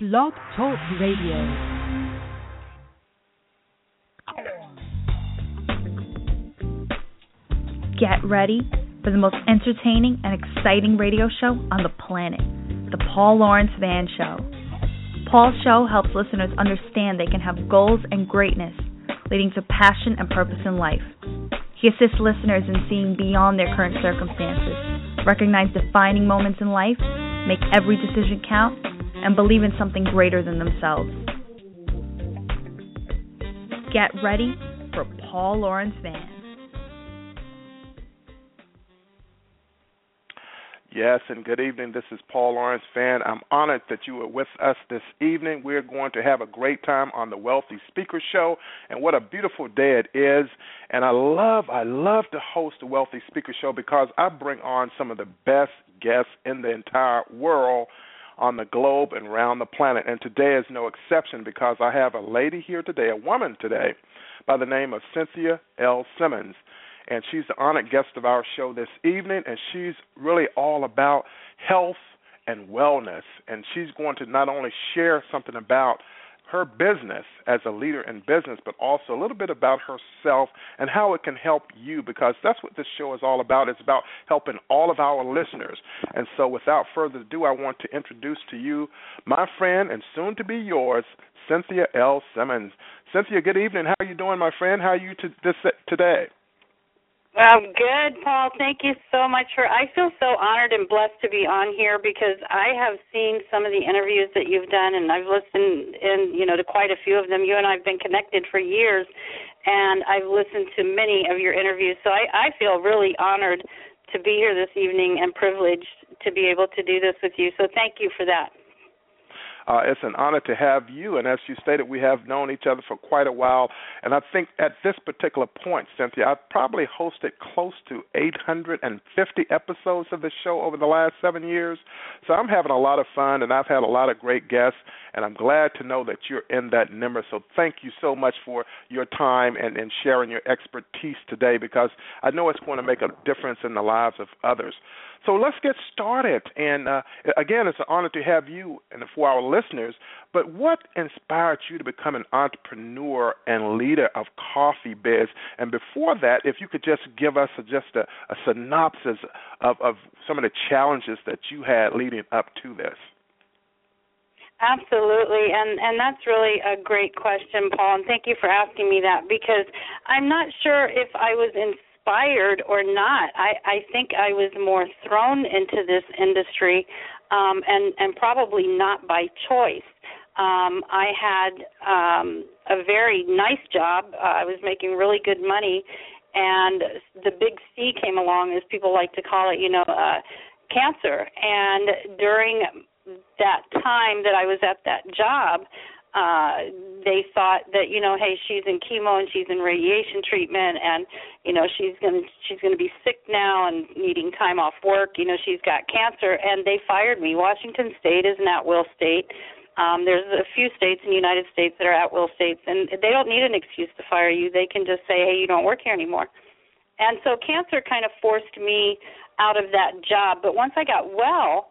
Blog Talk Radio. Get ready for the most entertaining and exciting radio show on the planet, the Paul Lawrence Vann Show. Paul's show helps listeners understand they can have goals and greatness, leading to passion and purpose in life. He assists listeners in seeing beyond their current circumstances, recognize defining moments in life, make every decision count, and believe in something greater than themselves. Get ready for Paul Lawrence Vann. Yes, and good evening. This is Paul Lawrence Vann. I'm honored that you are with us this evening. We're going to have a great time on the Wealthy Speaker Show, and what a beautiful day it is. And I love to host the Wealthy Speaker Show because I bring on some of the best guests in the entire world, on the globe and around the planet. And today is no exception because I have a lady here today, a woman today, by the name of Cynthia L. Simmons. And she's the honored guest of our show this evening, and she's really all about health and wellness. And she's going to not only share something about her business as a leader in business, but also a little bit about herself and how it can help you, because that's what this show is all about. It's about helping all of our listeners. And so without further ado, I want to introduce to you my friend and soon to be yours, Cynthia L. Simmons. Cynthia, good evening. How are you doing, my friend? How are you today? Well, good, Paul. Thank you so much. I feel so honored and blessed to be on here because I have seen some of the interviews that you've done, and I've listened in, to quite a few of them. You and I have been connected for years, and I've listened to many of your interviews. So I feel really honored to be here this evening and privileged to be able to do this with you. So thank you for that. It's an honor to have you, and as you stated, we have known each other for quite a while, and I think at this particular point, Cynthia, I've probably hosted close to 850 episodes of the show over the last 7 years, so I'm having a lot of fun, and I've had a lot of great guests, and I'm glad to know that you're in that number, so thank you so much for your time and sharing your expertise today, because I know it's going to make a difference in the lives of others. So let's get started, and again, it's an honor to have you and for our listeners, but what inspired you to become an entrepreneur and leader of Coffee Biz? And before that, if you could just give us a synopsis of some of the challenges that you had leading up to this. Absolutely, and that's really a great question, Paul, and thank you for asking me that, because I'm not sure if I was inspired or not. I think I was more thrown into this industry, and probably not by choice. I had a very nice job. I was making really good money, and the big C came along, as people like to call it, cancer. And during that time that I was at that job, they thought that, hey, she's in chemo and she's in radiation treatment, and, she's going to be sick now and needing time off work. She's got cancer, and they fired me. Washington State is an at-will state. There's a few states in the United States that are at-will states, and they don't need an excuse to fire you. They can just say, hey, you don't work here anymore. And so cancer kind of forced me out of that job. But once I got well,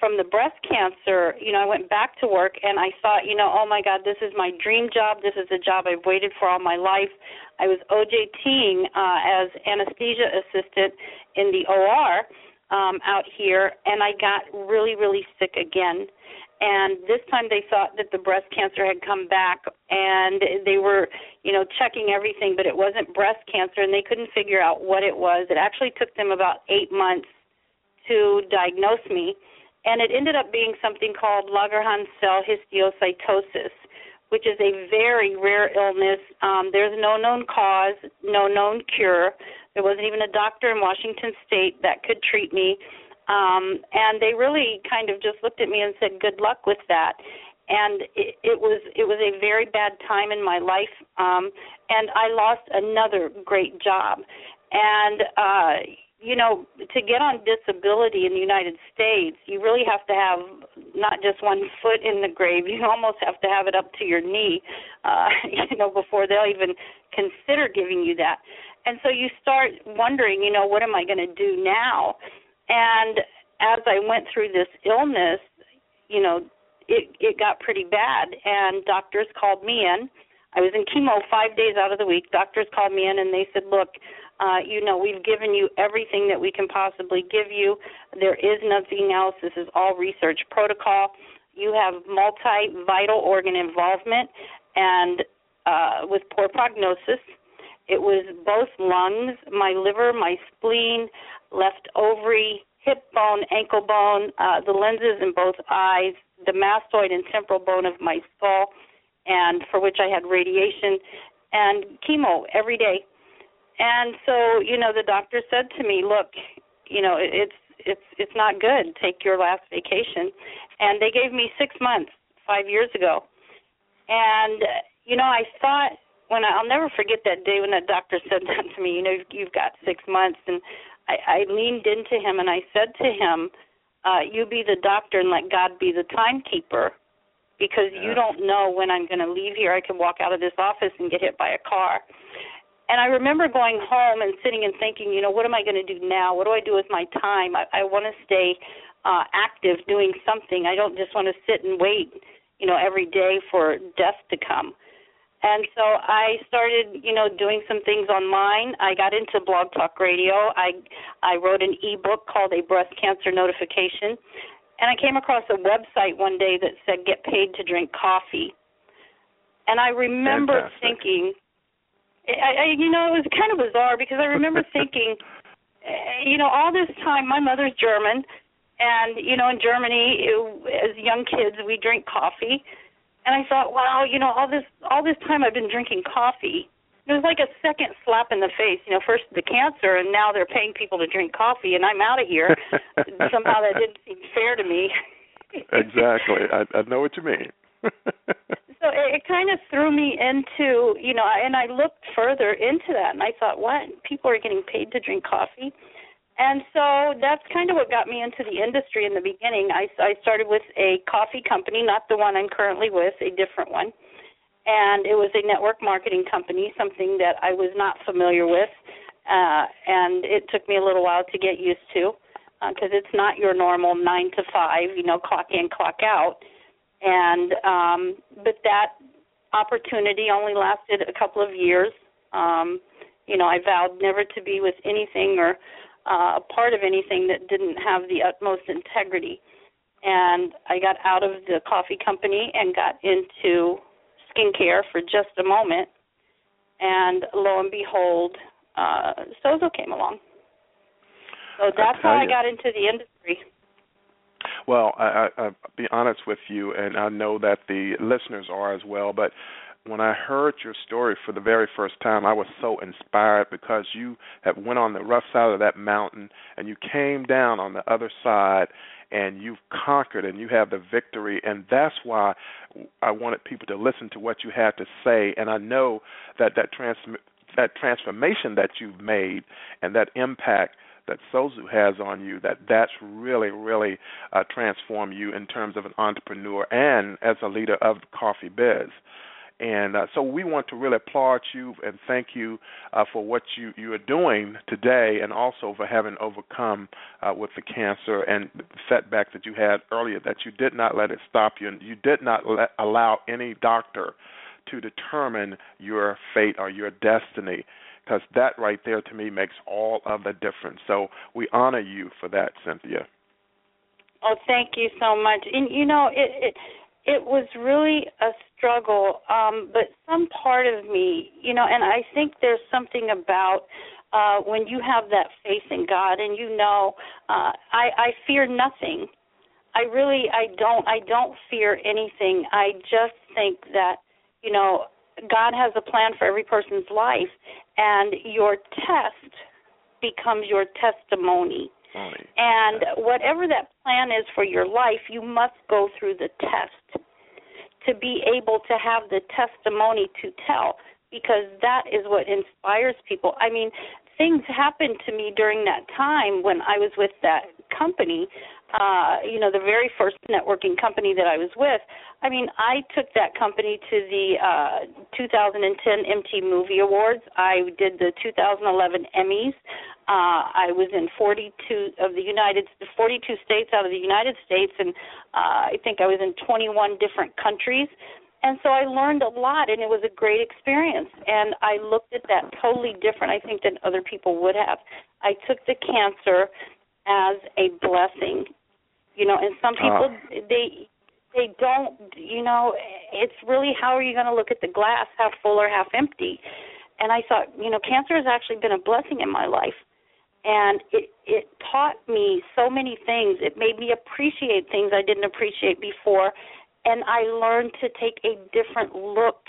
from the breast cancer, I went back to work, and I thought, oh, my God, this is my dream job. This is the job I've waited for all my life. I was OJTing as anesthesia assistant in the OR out here, and I got really, really sick again. And this time they thought that the breast cancer had come back, and they were, checking everything, but it wasn't breast cancer, and they couldn't figure out what it was. It actually took them about 8 months to diagnose me. And it ended up being something called Langerhans cell histiocytosis, which is a very rare illness. There's no known cause, no known cure. There wasn't even a doctor in Washington State that could treat me. And they really kind of just looked at me and said, good luck with that. And it was a very bad time in my life, and I lost another great job. And to get on disability in the United States, you really have to have not just one foot in the grave, you almost have to have it up to your knee, before they'll even consider giving you that. And so you start wondering, what am I going to do now? And as I went through this illness, it got pretty bad, and doctors called me in. I was in chemo 5 days out of the week. Doctors called me in, and they said, look, we've given you everything that we can possibly give you. There is nothing else. This is all research protocol. You have multi-vital organ involvement and with poor prognosis. It was both lungs, my liver, my spleen, left ovary, hip bone, ankle bone, the lenses in both eyes, the mastoid and temporal bone of my skull, and for which I had radiation and chemo every day. And so, the doctor said to me, look, it's not good. Take your last vacation. And they gave me 6 months 5 years ago. And, I thought, I'll never forget that day when that doctor said that to me, you've got 6 months. And I leaned into him and I said to him, you be the doctor and let God be the timekeeper, because you don't know when I'm going to leave here. I can walk out of this office and get hit by a car. And I remember going home and sitting and thinking, what am I going to do now? What do I do with my time? I want to stay active doing something. I don't just want to sit and wait, every day for death to come. And so I started, doing some things online. I got into Blog Talk Radio. I wrote an e-book called A Breast Cancer Notification. And I came across a website one day that said, get paid to drink coffee. And I remember thinking, it was kind of bizarre because I remember thinking, all this time, my mother's German. And, in Germany, as young kids, we drink coffee. And I thought, wow, all this time I've been drinking coffee. It was like a second slap in the face, first the cancer, and now they're paying people to drink coffee, and I'm out of here. Somehow that didn't seem fair to me. Exactly. I know what you mean. So it kind of threw me into, and I looked further into that, and I thought, what? People are getting paid to drink coffee? And so that's kind of what got me into the industry in the beginning. I started with a coffee company, not the one I'm currently with, a different one. And it was a network marketing company, something that I was not familiar with. And it took me a little while to get used to because it's not your normal 9 to 5, clock in, clock out. And but that opportunity only lasted a couple of years. I vowed never to be with anything or a part of anything that didn't have the utmost integrity. And I got out of the coffee company and got into skincare for just a moment, and lo and behold, Sozo came along. So that's how I got into the industry. Well, I'll be honest with you, and I know that the listeners are as well, but when I heard your story for the very first time, I was so inspired because you have went on the rough side of that mountain, and you came down on the other side, and you've conquered, and you have the victory, and that's why I wanted people to listen to what you had to say. And I know that that transformation that you've made and that impact that Sozo has on you, that's really, really transformed you in terms of an entrepreneur and as a leader of Coffee Biz. And so we want to really applaud you and thank you for what you are doing today, and also for having overcome with the cancer and the setback that you had earlier, that you did not let it stop you, and you did not allow any doctor to determine your fate or your destiny, because that right there to me makes all of the difference. So we honor you for that, Cynthia. Oh, thank you so much. And, it was really a struggle, but some part of me, and I think there's something about when you have that faith in God, and I fear nothing. I don't fear anything. I just think that, God has a plan for every person's life, and your test becomes your testimony. And whatever that plan is for your life, you must go through the test to be able to have the testimony to tell, because that is what inspires people. I mean, things happened to me during that time when I was with that company, the very first networking company that I was with. I mean, I took that company to the 2010 MTV Movie Awards. I did the 2011 Emmys. I was in 42 states out of the United States, and I think I was in 21 different countries. And so I learned a lot, and it was a great experience. And I looked at that totally different, I think, than other people would have. I took the cancer as a blessing, you know. And some people, they don't, you know. It's really, how are you going to look at the glass, half full or half empty? And I thought, you know, cancer has actually been a blessing in my life. And it taught me so many things. It made me appreciate things I didn't appreciate before. And I learned to take a different look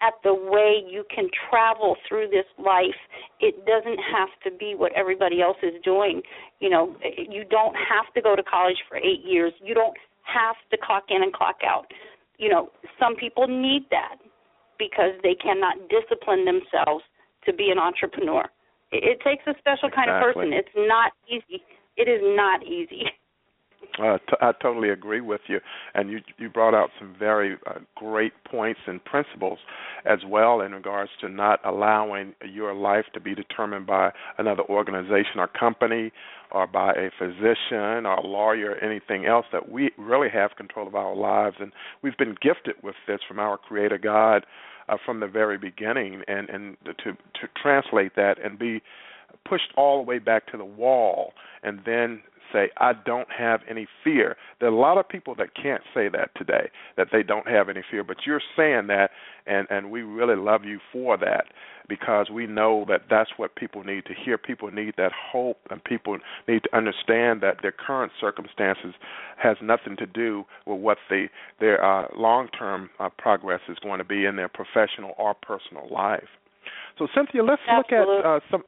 at the way you can travel through this life. It doesn't have to be what everybody else is doing. You know, you don't have to go to college for 8 years. You don't have to clock in and clock out. You know, some people need that because they cannot discipline themselves to be an entrepreneur. It takes a special kind of person. It's not easy. It is not easy. I totally agree with you, and you brought out some very great points and principles as well in regards to not allowing your life to be determined by another organization or company or by a physician or a lawyer or anything else, that we really have control of our lives. And we've been gifted with this from our Creator God from the very beginning, and to translate that and be pushed all the way back to the wall and then say, I don't have any fear. There are a lot of people that can't say that today, that they don't have any fear, but you're saying that, and we really love you for that, because we know that that's what people need to hear. People need that hope, and people need to understand that their current circumstances has nothing to do with what their long-term progress is going to be in their professional or personal life. So, Cynthia, let's look at some...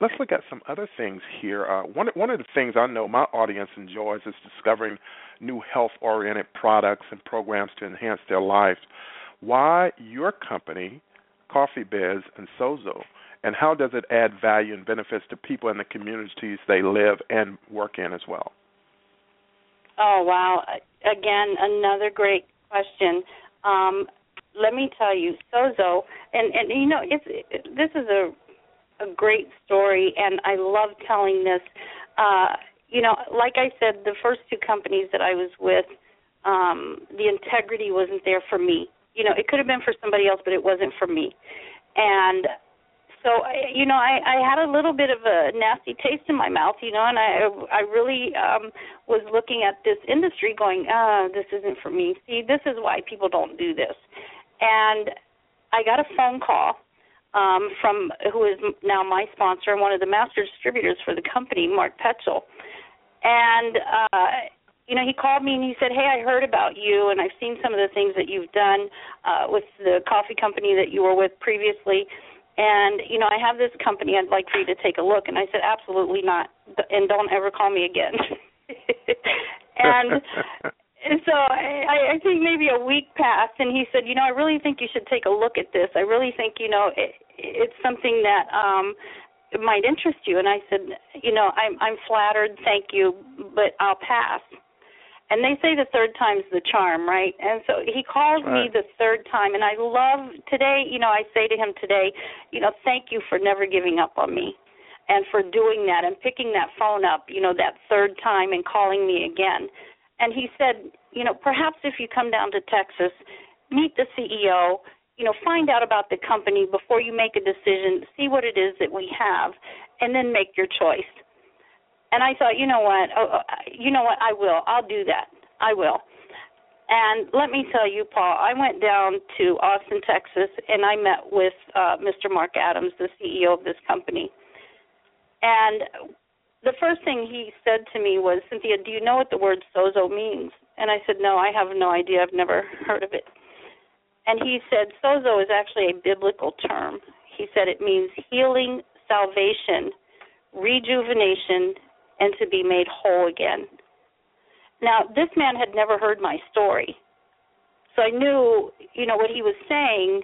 Let's look at some other things here. One of the things I know my audience enjoys is discovering new health-oriented products and programs to enhance their lives. Why your company, Coffee Biz and Sozo, and how does it add value and benefits to people in the communities they live and work in as well? Oh, wow. Again, another great question. Let me tell you, Sozo, and you know, this is a great story, and I love telling this. You know, like I said, the first two companies that I was with, the integrity wasn't there for me. You know, it could have been for somebody else, but it wasn't for me. And so, I had a little bit of a nasty taste in my mouth, you know, and I really was looking at this industry going, this isn't for me. See, this is why people don't do this. And I got a phone call from who is now my sponsor and one of the master distributors for the company, Mark Petzel. And, you know, he called me and he said, hey, I heard about you, and I've seen some of the things that you've done with the coffee company that you were with previously. And, you know, I have this company. I'd like for you to take a look. And I said, absolutely not, and don't ever call me again. And so I think maybe a week passed, and he said, you know, I really think you should take a look at this. I really think, you know, it's something that might interest you. And I said, you know, I'm flattered, thank you, but I'll pass. And they say the third time's the charm, right? And so he called me the third time, and I love today, you know, I say to him today, you know, thank you for never giving up on me and for doing that and picking that phone up, you know, that third time and calling me again. And he said, you know, perhaps if you come down to Texas, meet the CEO, you know, find out about the company before you make a decision, see what it is that we have, and then make your choice. And I thought, you know what, I will. I'll do that. I will. And let me tell you, Paul, I went down to Austin, Texas, and I met with Mr. Mark Adams, the CEO of this company. And the first thing he said to me was, Cynthia, do you know what the word Sozo means? And I said, no, I have no idea. I've never heard of it. And he said, Sozo is actually a biblical term. He said it means healing, salvation, rejuvenation, and to be made whole again. Now, this man had never heard my story. So I knew, you know, what he was saying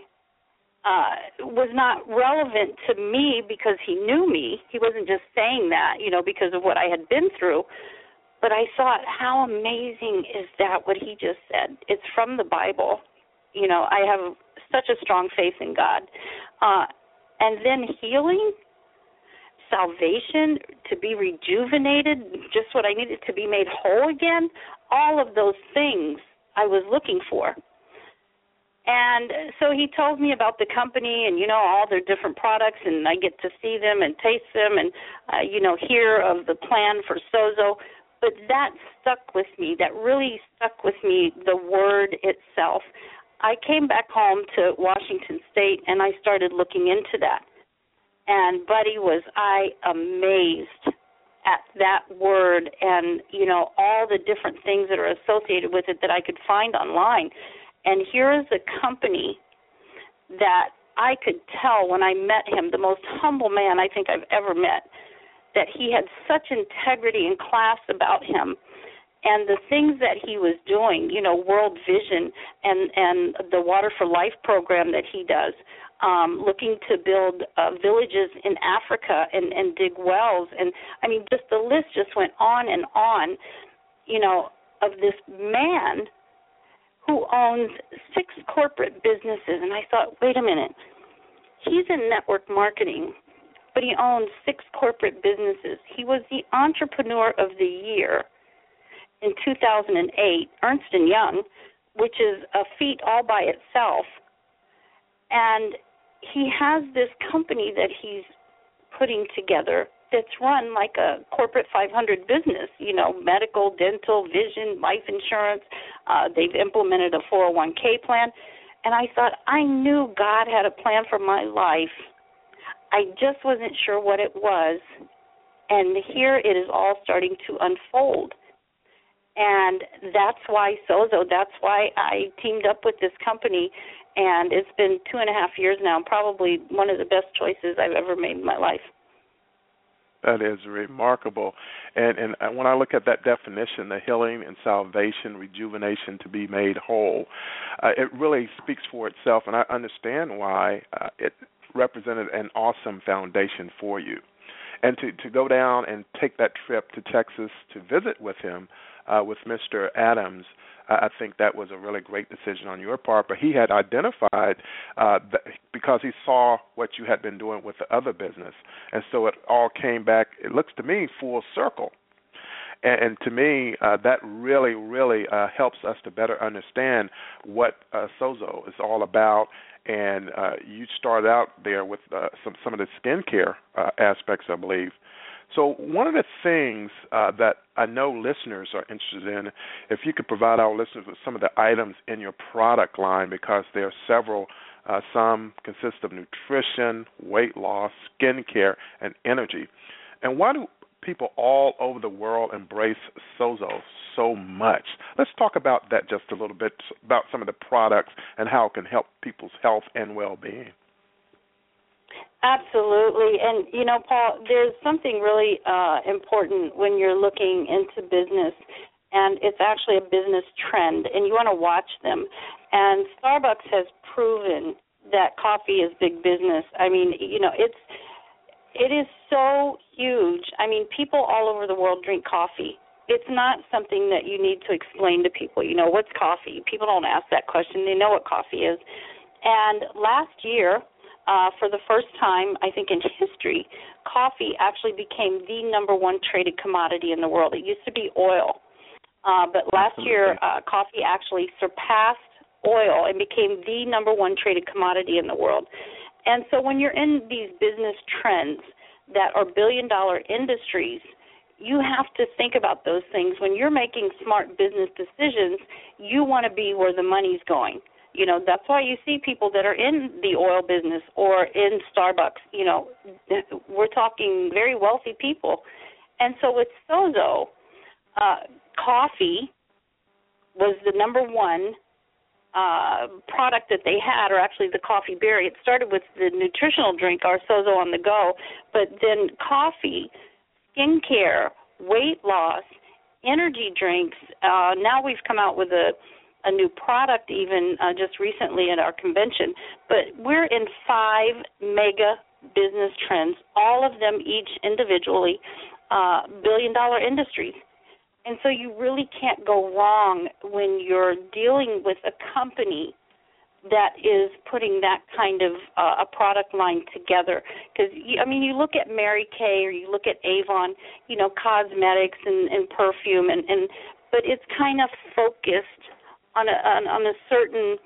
was not relevant to me because he knew me. He wasn't just saying that, you know, because of what I had been through. But I thought, how amazing is that, what he just said? It's from the Bible. You know, I have such a strong faith in God. And then healing. salvation, to be rejuvenated, just what I needed, to be made whole again, all of those things I was looking for. And so he told me about the company and, you know, all their different products, and I get to see them and taste them and, you know, hear of the plan for Sozo. But that stuck with me. That really stuck with me, the word itself. I came back home to Washington State, and I started looking into that. And, buddy, was I amazed at that word and, you know, all the different things that are associated with it that I could find online. And here is a company that I could tell when I met him, the most humble man I think I've ever met, that he had such integrity and class about him, and the things that he was doing, you know, World Vision and the Water for Life program that he does, looking to build villages in Africa and dig wells. And, I mean, just the list just went on and on, you know, of this man who owns 6 corporate businesses. And I thought, wait a minute, he's in network marketing, but he owned 6 corporate businesses. He was the Entrepreneur of the Year in 2008, Ernst & Young, which is a feat all by itself. And he has this company that he's putting together that's run like a corporate 500 business, you know, medical, dental, vision, life insurance. They've implemented a 401k plan. And I thought, I knew God had a plan for my life. I just wasn't sure what it was, and here it is all starting to unfold. And that's why Sozo, that's why I teamed up with this company, and it's been 2.5 years now, and probably one of the best choices I've ever made in my life. That is remarkable. And when I look at that definition, the healing and salvation, rejuvenation, to be made whole, it really speaks for itself, and I understand why it represented an awesome foundation for you. And to go down and take that trip to Texas to visit with him, with Mr. Adams, I think that was a really great decision on your part. But he had identified, because he saw what you had been doing with the other business. And so it all came back, it looks to me, full circle. And to me, that really, really helps us to better understand what Sozo is all about. And you started out there with some of the skincare aspects, I believe. So one of the things that I know listeners are interested in, if you could provide our listeners with some of the items in your product line, because there are several. Some consist of nutrition, weight loss, skincare, and energy. And why do people all over the world embrace Sozo so much? Let's talk about that just a little bit, about some of the products and how it can help people's health and well-being. Absolutely. And, you know, Paul, there's something really important when you're looking into business, and it's actually a business trend, and you want to watch them. And Starbucks has proven that coffee is big business. I mean, you know, it is so huge. I mean, people all over the world drink coffee. It's not something that you need to explain to people. You know, what's coffee? People don't ask that question. They know what coffee is. And last year, for the first time, I think, in history, coffee actually became the number 1 traded commodity in the world. It used to be oil. But last year, coffee actually surpassed oil and became the number 1 traded commodity in the world. And so when you're in these business trends that are billion-dollar industries, you have to think about those things. When you're making smart business decisions, you want to be where the money's going. You know, that's why you see people that are in the oil business or in Starbucks. You know, we're talking very wealthy people. And so with Sozo, coffee was the number 1 product that they had, or actually the CoffeeBerry. It started with the nutritional drink, our Sozo on the go, but then coffee, skincare, weight loss, energy drinks. Now we've come out with a new product even just recently at our convention. But we're in 5 mega business trends, all of them each individually, billion-dollar industries. And so you really can't go wrong when you're dealing with a company that is putting that kind of a product line together. Because, I mean, you look at Mary Kay or you look at Avon, you know, cosmetics and perfume, and but it's kind of focused on a certain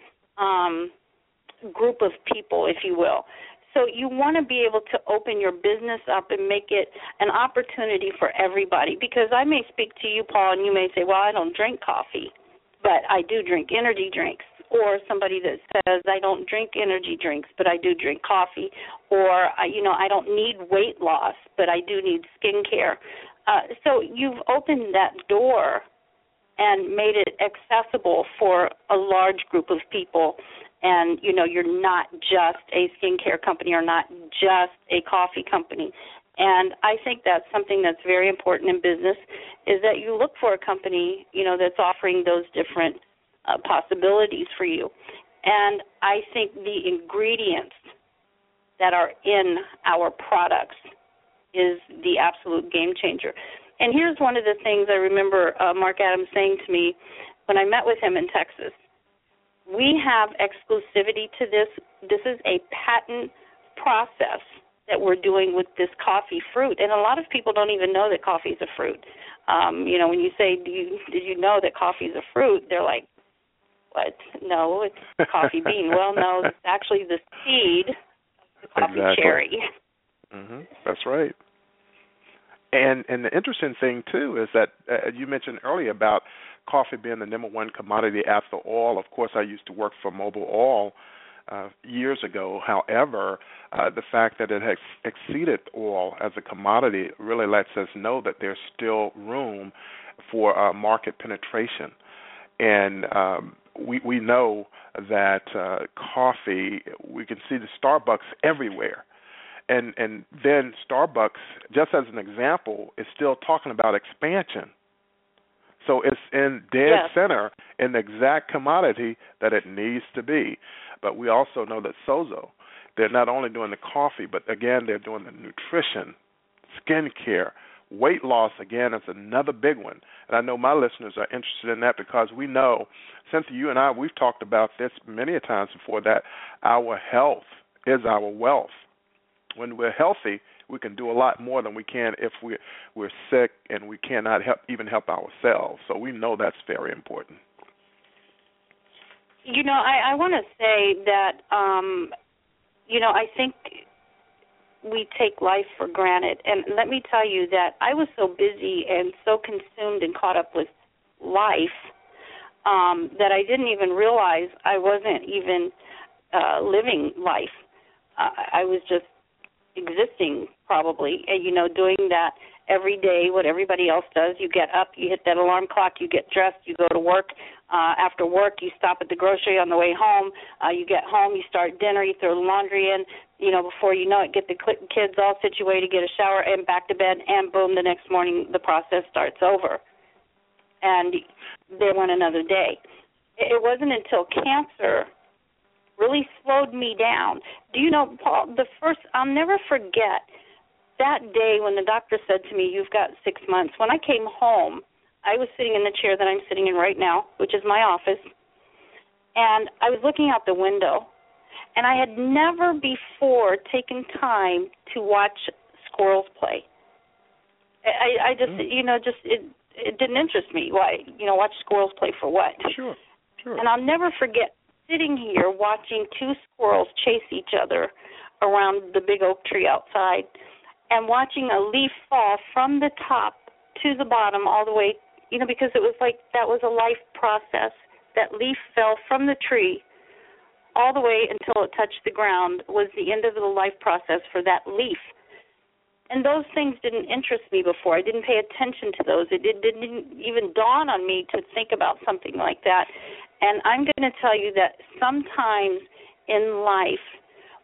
group of people, if you will. So you want to be able to open your business up and make it an opportunity for everybody, because I may speak to you, Paul, and you may say, well, I don't drink coffee, but I do drink energy drinks. Or somebody that says, I don't drink energy drinks, but I do drink coffee. Or, you know, I don't need weight loss, but I do need skincare. So you've opened that door and made it accessible for a large group of people. And, you know, you're not just a skincare company or not just a coffee company. And I think that's something that's very important in business, is that you look for a company, you know, that's offering those different possibilities for you. And I think the ingredients that are in our products is the absolute game changer. And here's one of the things I remember Mark Adams saying to me when I met with him in Texas. We have exclusivity to this. This is a patent process that we're doing with this coffee fruit. And a lot of people don't even know that coffee is a fruit. You know, when you say, did you know that coffee is a fruit, they're like, what? No, it's a coffee bean. Well, no, it's actually the seed of the coffee cherry. Mm-hmm. That's right. And the interesting thing, too, is that you mentioned earlier about coffee being the number one commodity after oil. Of course, I used to work for Mobil Oil years ago. However, the fact that it has exceeded oil as a commodity really lets us know that there's still room for market penetration. And we know that coffee, we can see the Starbucks everywhere. And then Starbucks, just as an example, is still talking about expansion. So it's in dead center in the exact commodity that it needs to be. But we also know that Sozo, they're not only doing the coffee, but, again, they're doing the nutrition, skincare. Weight loss, again, is another big one. And I know my listeners are interested in that, because we know, Cynthia, you and I, we've talked about this many a times before, that our health is our wealth. When we're healthy, we can do a lot more than we can if we're sick and we cannot even help ourselves. So we know that's very important. You know, I want to say that, you know, I think we take life for granted. And let me tell you that I was so busy and so consumed and caught up with life that I didn't even realize I wasn't even living life. I was just existing, probably, and, you know, doing that every day, what everybody else does. You get up, you hit that alarm clock, you get dressed, you go to work. After work, you stop at the grocery on the way home. You get home, you start dinner, you throw laundry in. You know, before you know it, get the kids all situated, get a shower, and back to bed, and boom, the next morning the process starts over. And there went another day. It wasn't until cancer really slowed me down. Do you know, Paul, I'll never forget that day when the doctor said to me, you've got 6 months. When I came home, I was sitting in the chair that I'm sitting in right now, which is my office, and I was looking out the window. And I had never before taken time to watch squirrels play. I just, you know, just it didn't interest me. Why, you know, watch squirrels play for what? Sure, sure. And I'll never forget sitting here watching two squirrels chase each other around the big oak tree outside and watching a leaf fall from the top to the bottom all the way, you know, because it was like that was a life process. That leaf fell from the tree all the way until it touched the ground was the end of the life process for that leaf. And those things didn't interest me before. I didn't pay attention to those. It didn't even dawn on me to think about something like that. And I'm going to tell you that sometimes in life,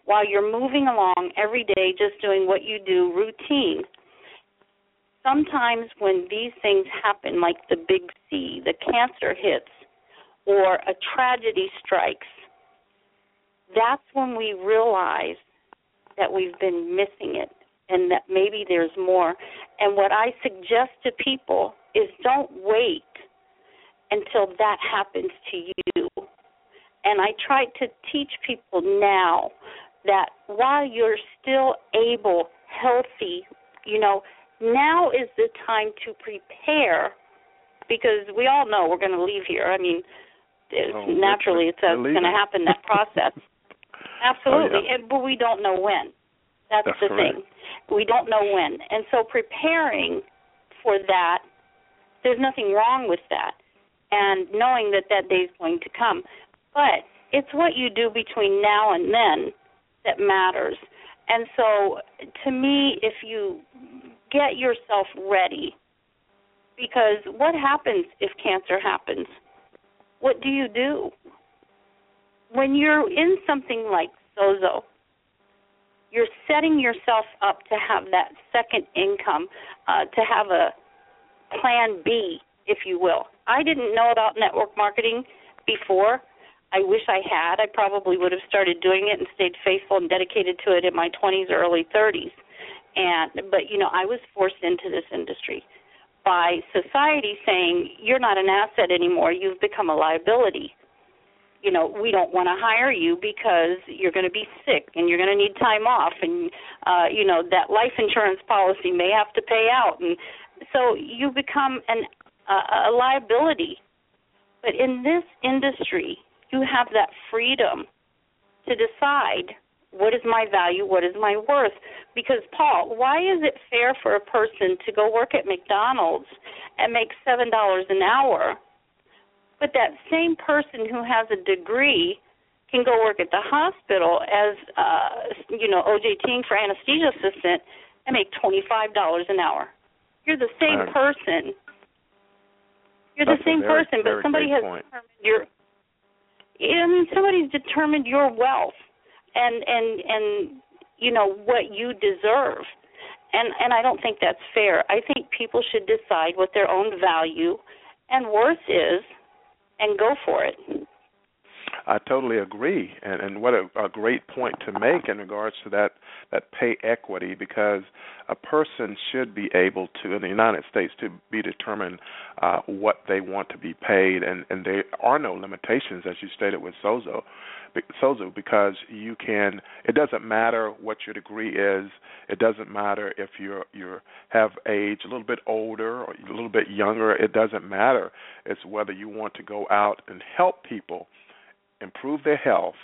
while you're moving along every day, just doing what you do, routine, sometimes when these things happen, like the big C, the cancer hits, or a tragedy strikes, that's when we realize that we've been missing it and that maybe there's more. And what I suggest to people is don't wait until that happens to you And I try to teach people now that while you're still able, healthy, now is the time to prepare, because we all know we're going to leave here. I mean, naturally it's going to happen, that process. Absolutely, oh, yeah. But we don't know when. That's the correct thing. We don't know when. And so preparing for that, there's nothing wrong with that, and knowing that that day is going to come. But it's what you do between now and then that matters. And so to me, if you get yourself ready, because what happens if cancer happens? What do you do? When you're in something like Sozo, you're setting yourself up to have that second income, to have a plan B, if you will. I didn't know about network marketing before. I wish I had. I probably would have started doing it and stayed faithful and dedicated to it in my 20s or early 30s. But I was forced into this industry by society saying, you're not an asset anymore. You've become a liability. We don't want to hire you because you're going to be sick and you're going to need time off, and, that life insurance policy may have to pay out. And so you become a liability. But in this industry, you have that freedom to decide, what is my value, what is my worth? Because, Paul, why is it fair for a person to go work at McDonald's and make $7 an hour, but that same person who has a degree can go work at the hospital as, OJT for anesthesia assistant and make $25 an hour? You're the same person. You're the same person, but somebody has determined somebody's determined your wealth and what you deserve. And I don't think that's fair. I think people should decide what their own value and worth is and go for it. I totally agree, and what a great point to make in regards to that pay equity, because a person should be able to, in the United States, to be determined what they want to be paid, and there are no limitations, as you stated with Sozo, because you can. It doesn't matter what your degree is. It doesn't matter if you have age, a little bit older or a little bit younger. It doesn't matter. It's whether you want to go out and help people improve their health,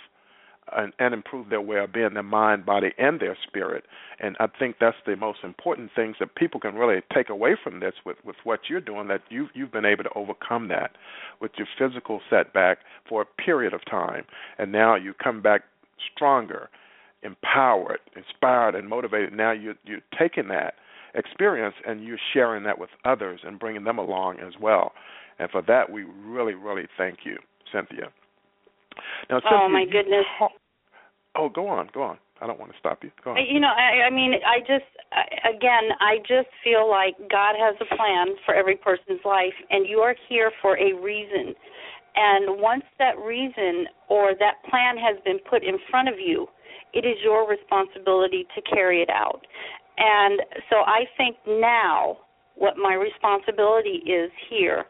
and improve their well-being, their mind, body, and their spirit. And I think that's the most important things that people can really take away from this with what you're doing, that you've been able to overcome that with your physical setback for a period of time. And now you come back stronger, empowered, inspired, and motivated. Now you're taking that experience and you're sharing that with others and bringing them along as well. And for that, we really, really thank you, Cynthia. Now, oh, my goodness. Oh, go on. I don't want to stop you. Go on. I just feel like God has a plan for every person's life, and you are here for a reason. And once that reason or that plan has been put in front of you, it is your responsibility to carry it out. And so I think now what my responsibility is here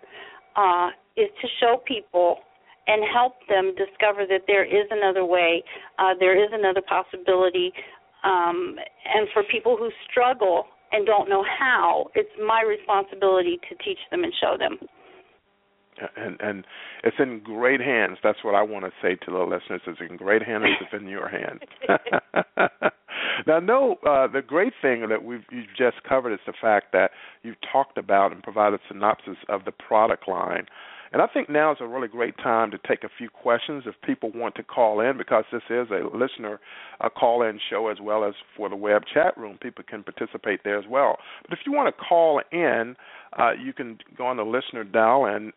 is to show people and help them discover that there is another way, there is another possibility. And for people who struggle and don't know how, it's my responsibility to teach them and show them. And it's in great hands. That's what I want to say to the listeners. It's in great hands. It's in your hands. Now, the great thing that you've just covered is the fact that you've talked about and provided synopsis of the product line. And I think now is a really great time to take a few questions if people want to call in, because this is a listener call-in show as well as for the web chat room. People can participate there as well. But if you want to call in, you can go on the listener dial-in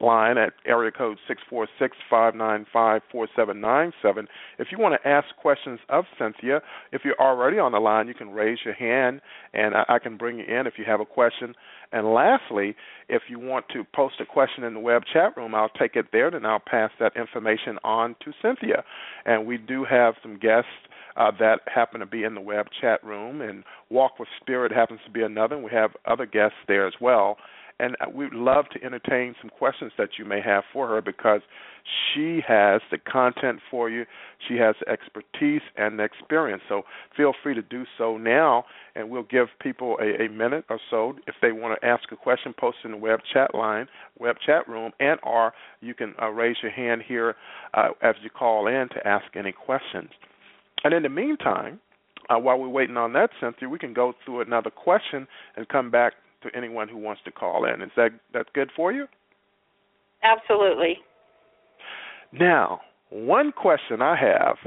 line at area code 646-595-4797. If you want to ask questions of Cynthia, if you're already on the line, you can raise your hand, and I can bring you in if you have a question. And lastly, if you want to post a question in the web chat room, I'll take it there, and I'll pass that information on to Cynthia. And we do have some guests that happen to be in the web chat room, and Walk with Spirit happens to be another, and we have other guests there as well. And we'd love to entertain some questions that you may have for her, because she has the content for you. She has the expertise and the experience. So feel free to do so now, and we'll give people a minute or so. If they want to ask a question, post in the web chat line, web chat room, and or you can raise your hand here as you call in to ask any questions. And in the meantime, while we're waiting on that, Cynthia, we can go through another question and come back to anyone who wants to call in. Is that good for you? Absolutely. Now, one question I have,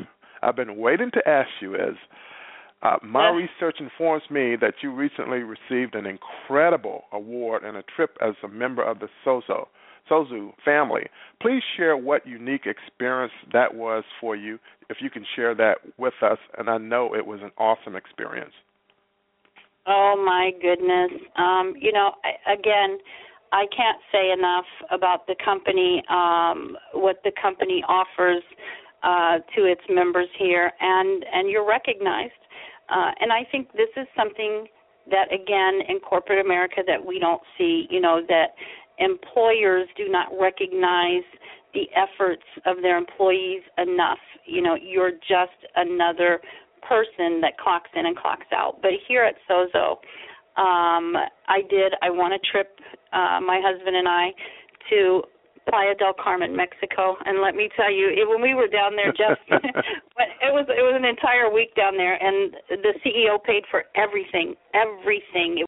I've been waiting to ask you is, my research informs me that you recently received an incredible award and a trip as a member of the Sozo family. Please share what unique experience that was for you, if you can share that with us. And I know it was an awesome experience. Oh, my goodness. I can't say enough about the company, what the company offers to its members here. And you're recognized. And I think this is something that, again, in corporate America that we don't see, that employers do not recognize the efforts of their employees enough. You're just another person that clocks in and clocks out. But here at Sozo, I won a trip, my husband and I, to Playa del Carmen, Mexico, and let me tell you, when we were down there, just it was an entire week down there, and the CEO paid for everything. Everything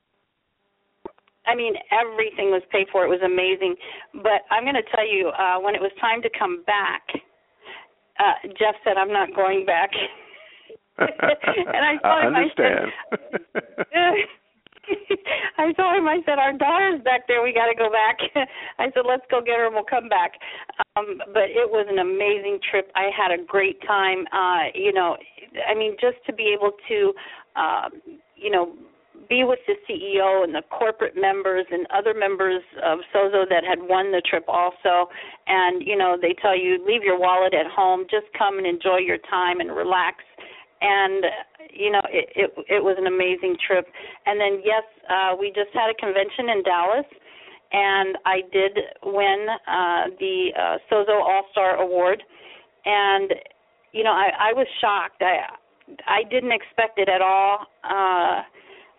was paid for. It was amazing. But I'm going to tell you, when it was time to come back, Jeff said, "I'm not going back." And I told him, I said, "Our daughter's back there. We got to go back." I said, "Let's go get her and we'll come back." But it was an amazing trip. I had a great time. Just to be able to, be with the CEO and the corporate members and other members of Sozo that had won the trip also. And, they tell you, leave your wallet at home, just come and enjoy your time and relax. And, it was an amazing trip. And then, yes, we just had a convention in Dallas, and I did win the Sozo All-Star Award. And, I was shocked. I didn't expect it at all.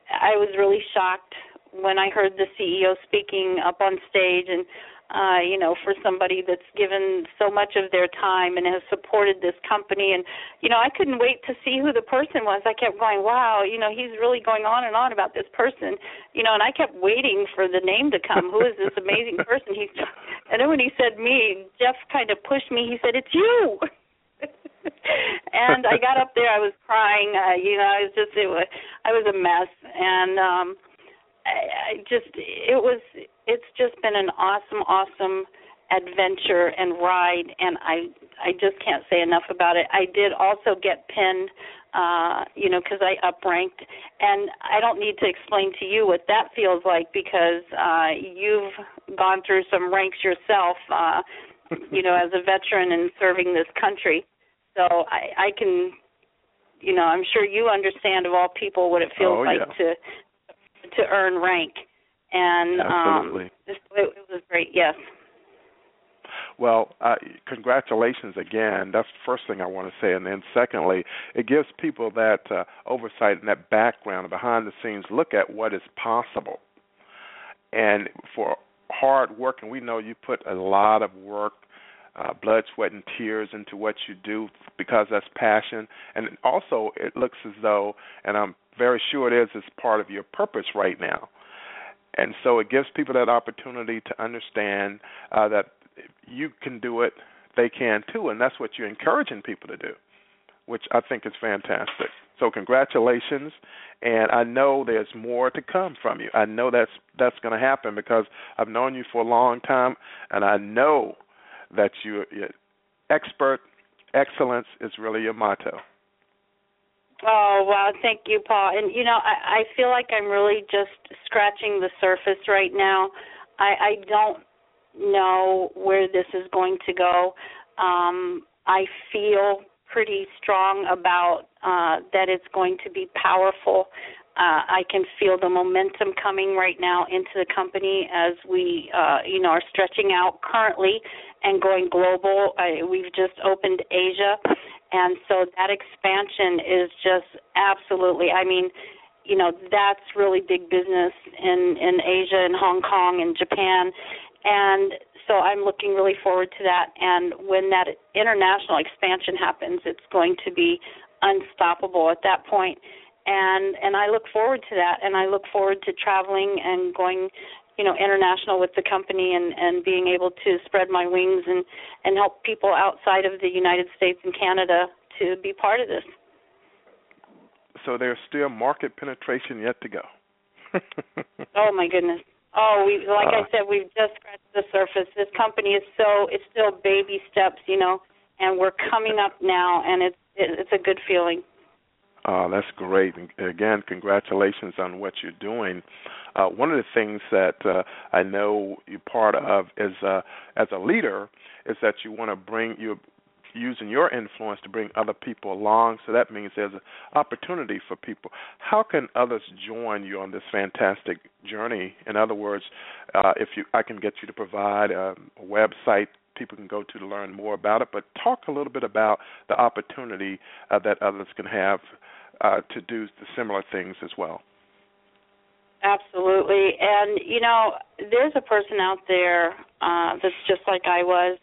I was really shocked when I heard the CEO speaking up on stage, and, for somebody that's given so much of their time and has supported this company. And, I couldn't wait to see who the person was. I kept going, wow, he's really going on and on about this person, and I kept waiting for the name to come. Who is this amazing person? And then when he said me, Jeff kind of pushed me. He said, "It's you." And I got up there. I was crying. I was a mess. And it's just been an awesome adventure and ride. And I just can't say enough about it. I did also get pinned, because I upranked. And I don't need to explain to you what that feels like, because you've gone through some ranks yourself, as a veteran and serving this country. So I can, I'm sure you understand, of all people, what it feels like to earn rank. And absolutely. It was great, yes. Well, congratulations again. That's the first thing I want to say. And then secondly, it gives people that oversight and that background behind the scenes look at what is possible. And for hard work, and we know you put a lot of work, blood, sweat, and tears into what you do, because that's passion. And also it looks as though, and I'm very sure it is, it's part of your purpose right now. And so it gives people that opportunity to understand that you can do it, they can too, and that's what you're encouraging people to do, which I think is fantastic. So congratulations, and I know there's more to come from you. I know that's going to happen, because I've known you for a long time, and I know that you're expert. Excellence is really your motto. Oh, wow. Thank you, Paul. And, I feel like I'm really just scratching the surface right now. I don't know where this is going to go. I feel pretty strong about that it's going to be powerful. I can feel the momentum coming right now into the company as we, are stretching out currently and going global. We've just opened Asia, and so that expansion is just absolutely, that's really big business in Asia and Hong Kong and Japan. And so I'm looking really forward to that. And when that international expansion happens, it's going to be unstoppable at that point. And I look forward to that, and I look forward to traveling and going, international with the company and being able to spread my wings and help people outside of the United States and Canada to be part of this. So there's still market penetration yet to go. Oh, my goodness. Oh, I said, we've just scratched the surface. This company is it's still baby steps, and we're coming up now, and it's a good feeling. Oh, that's great. And again, congratulations on what you're doing. One of the things that I know you're part of is, as a leader, is that you're using your influence to bring other people along. So that means there's an opportunity for people. How can others join you on this fantastic journey? In other words, I can get you to provide a website people can go to learn more about it, but talk a little bit about the opportunity that others can have to do the similar things as well. Absolutely. And, there's a person out there that's just like I was,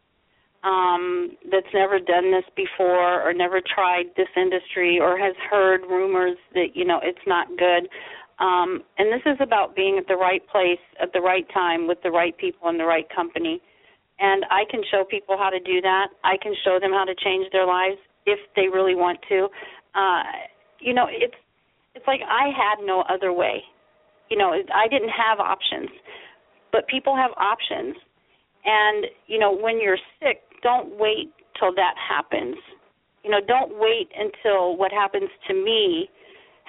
that's never done this before or never tried this industry or has heard rumors that, it's not good. And this is about being at the right place at the right time with the right people and the right company. And I can show people how to do that. I can show them how to change their lives if they really want to. It's like I had no other way. I didn't have options. But people have options. And, when you're sick, don't wait till that happens. Don't wait until what happens to me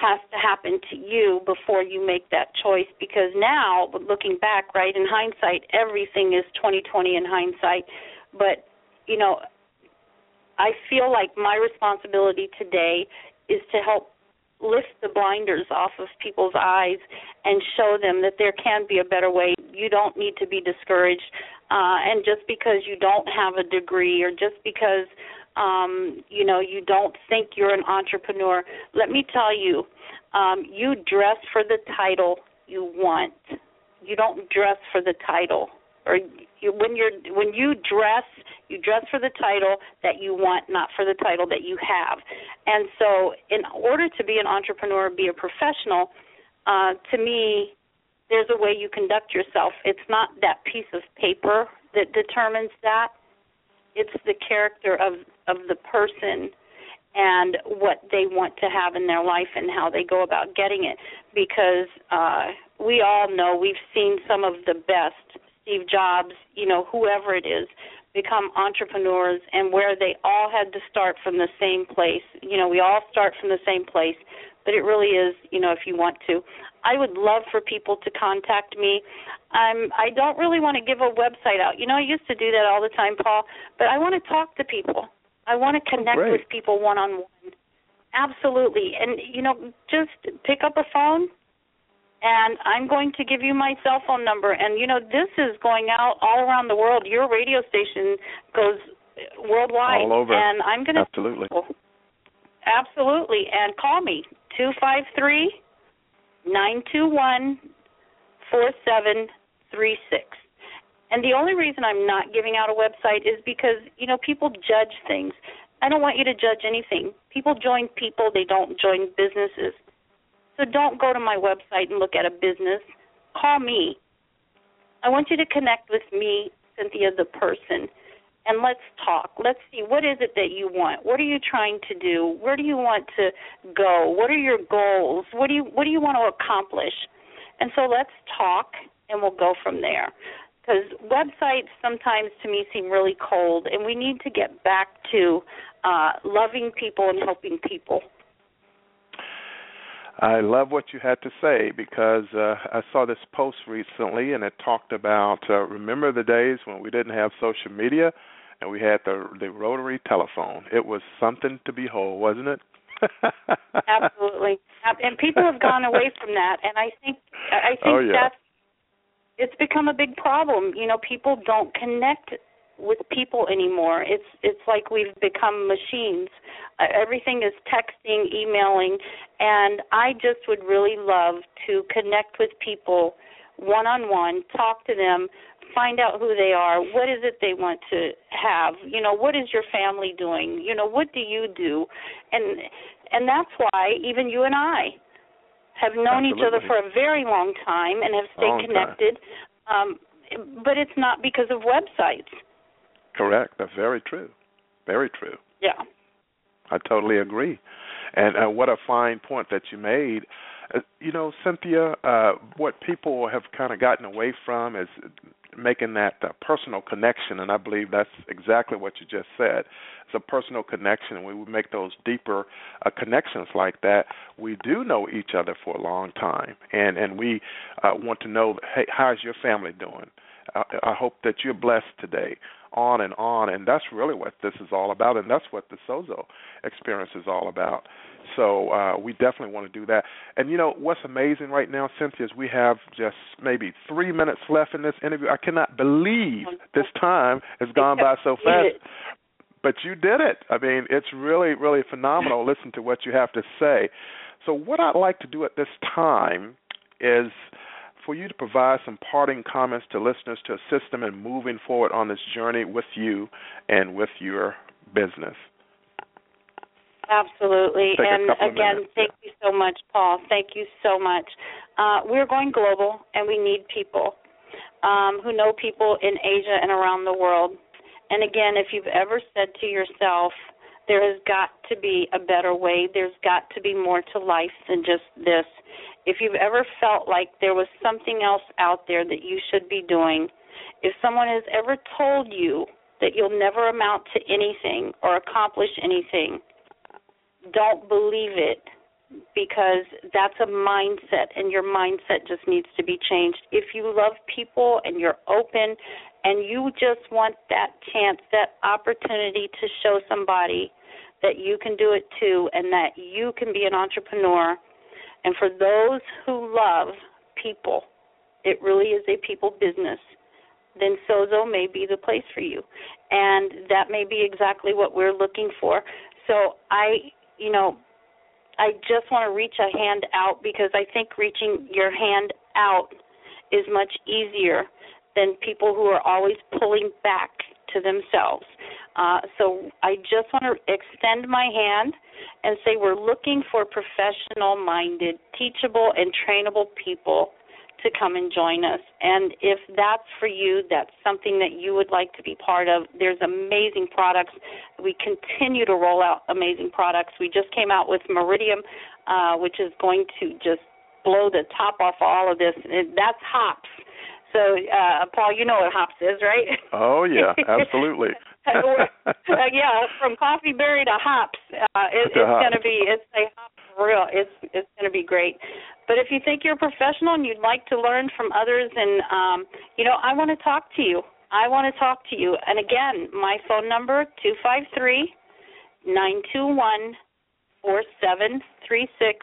has to happen to you before you make that choice, because now, looking back, right, in hindsight, everything is 20/20 in hindsight. But, I feel like my responsibility today is to help lift the blinders off of people's eyes and show them that there can be a better way. You don't need to be discouraged. And just because you don't have a degree or just because you don't think you're an entrepreneur, let me tell you, you dress for the title you want. You don't dress for the title. You dress for the title that you want, not for the title that you have. And so in order to be an entrepreneur, be a professional, to me, there's a way you conduct yourself. It's not that piece of paper that determines that. It's the character of the person and what they want to have in their life and how they go about getting it, because we all know, we've seen some of the best, Steve Jobs, whoever it is, become entrepreneurs, and where they all had to start from the same place. We all start from the same place, but it really is, if you want to. I would love for people to contact me. I don't really want to give a website out. I used to do that all the time, Paul, but I want to talk to people. I want to connect with people one-on-one. Absolutely. And, just pick up a phone, and I'm going to give you my cell phone number. And, this is going out all around the world. Your radio station goes worldwide. All over. And I'm going to absolutely. Absolutely. And call me, 253-921-4736. And the only reason I'm not giving out a website is because, people judge things. I don't want you to judge anything. People join people. They don't join businesses. So don't go to my website and look at a business. Call me. I want you to connect with me, Cynthia, the person, and let's talk. Let's see, what is it that you want? What are you trying to do? Where do you want to go? What are your goals? What do you want to accomplish? And so let's talk, and we'll go from there. Because websites sometimes, to me, seem really cold, and we need to get back to loving people and helping people. I love what you had to say, because I saw this post recently, and it talked about, remember the days when we didn't have social media and we had the rotary telephone. It was something to behold, wasn't it? Absolutely. And people have gone away from that, and I think that's, it's become a big problem. You know, people don't connect with people anymore. It's like we've become machines. Everything is texting, emailing, and I just would really love to connect with people one-on-one, talk to them, find out who they are, what is it they want to have, you know, what is your family doing, you know, what do you do? And that's why even you and I have known each other for a very long time and have stayed connected, but it's not because of websites. Correct. That's very true. Very true. Yeah. I totally agree. And what a fine point that you made. You know, Cynthia, what people have kind of gotten away from is making that personal connection, and I believe that's exactly what you just said. It's a personal connection, and we would make those deeper connections like that. We do know each other for a long time, and we want to know, hey, how's your family doing? I hope that you're blessed today, on, and that's really what this is all about, and that's what the Sozo experience is all about. So we definitely want to do that. And, you know, what's amazing right now, Cynthia, is we have just maybe 3 minutes left in this interview. I cannot believe this time has gone by so fast. But you did it. I mean, it's really, really phenomenal. Listen to what you have to say. So what I'd like to do at this time is for you to provide some parting comments to listeners to assist them in moving forward on this journey with you and with your business. Absolutely. And again, thank you so much, Paul. Thank you so much. We're going global, and we need people who know people in Asia and around the world. And again, if you've ever said to yourself, there has got to be a better way, there's got to be more to life than just this, if you've ever felt like there was something else out there that you should be doing, if someone has ever told you that you'll never amount to anything or accomplish anything, don't believe it, because that's a mindset, and your mindset just needs to be changed. If you love people and you're open and you just want that chance, that opportunity to show somebody that you can do it too and that you can be an entrepreneur, and for those who love people, it really is a people business, then Sozo may be the place for you. And that may be exactly what we're looking for. So I just want to reach a hand out, because I think reaching your hand out is much easier than people who are always pulling back to themselves. So I just want to extend my hand and say we're looking for professional-minded, teachable, and trainable people to come and join us. And if that's for you, that's something that you would like to be part of. There's amazing products. We continue to roll out amazing products. We just came out with Meridium, which is going to just blow the top off all of this. And that's hops. So, Paul, you know what hops is, right? Oh, yeah, absolutely. From CoffeeBerry to hops. It's going to be great. But if you think you're a professional and you'd like to learn from others, and, I want to talk to you. And, again, my phone number, 253-921-4736.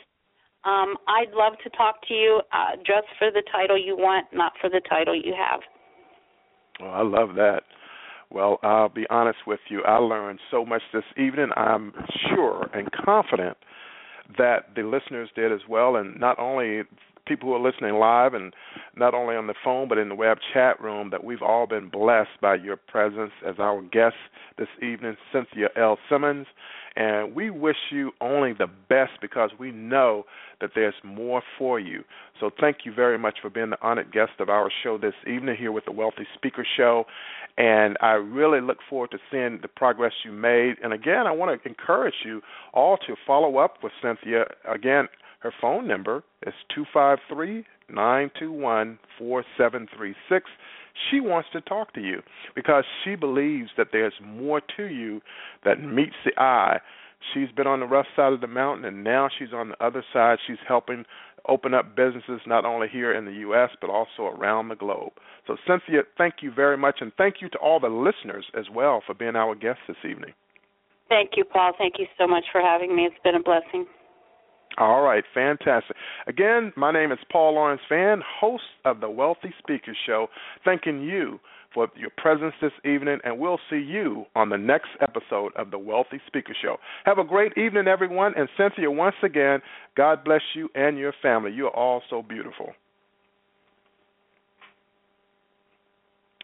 I'd love to talk to you just for the title you want, not for the title you have. Well, I love that. Well, I'll be honest with you. I learned so much this evening. I'm sure and confident that the listeners did as well, and not only people who are listening live and not only on the phone but in the web chat room, that we've all been blessed by your presence as our guest this evening, Cynthia L. Simmons. And we wish you only the best, because we know that there's more for you. So thank you very much for being the honored guest of our show this evening here with the Wealthy Speaker Show. And I really look forward to seeing the progress you made. And, again, I want to encourage you all to follow up with Cynthia. Again, her phone number is 253-921-4736. She wants to talk to you because she believes that there's more to you that meets the eye. She's been on the rough side of the mountain, and now she's on the other side. She's helping open up businesses not only here in the U.S. but also around the globe. So, Cynthia, thank you very much, and thank you to all the listeners as well for being our guest this evening. Thank you, Paul. Thank you so much for having me. It's been a blessing. All right, fantastic. Again, my name is Paul Lawrence Vann, host of the Wealthy Speaker Show, thanking you for your presence this evening, and we'll see you on the next episode of the Wealthy Speaker Show. Have a great evening, everyone, and Cynthia, once again, God bless you and your family. You are all so beautiful.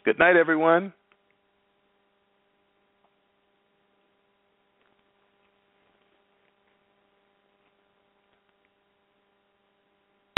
Good night, everyone.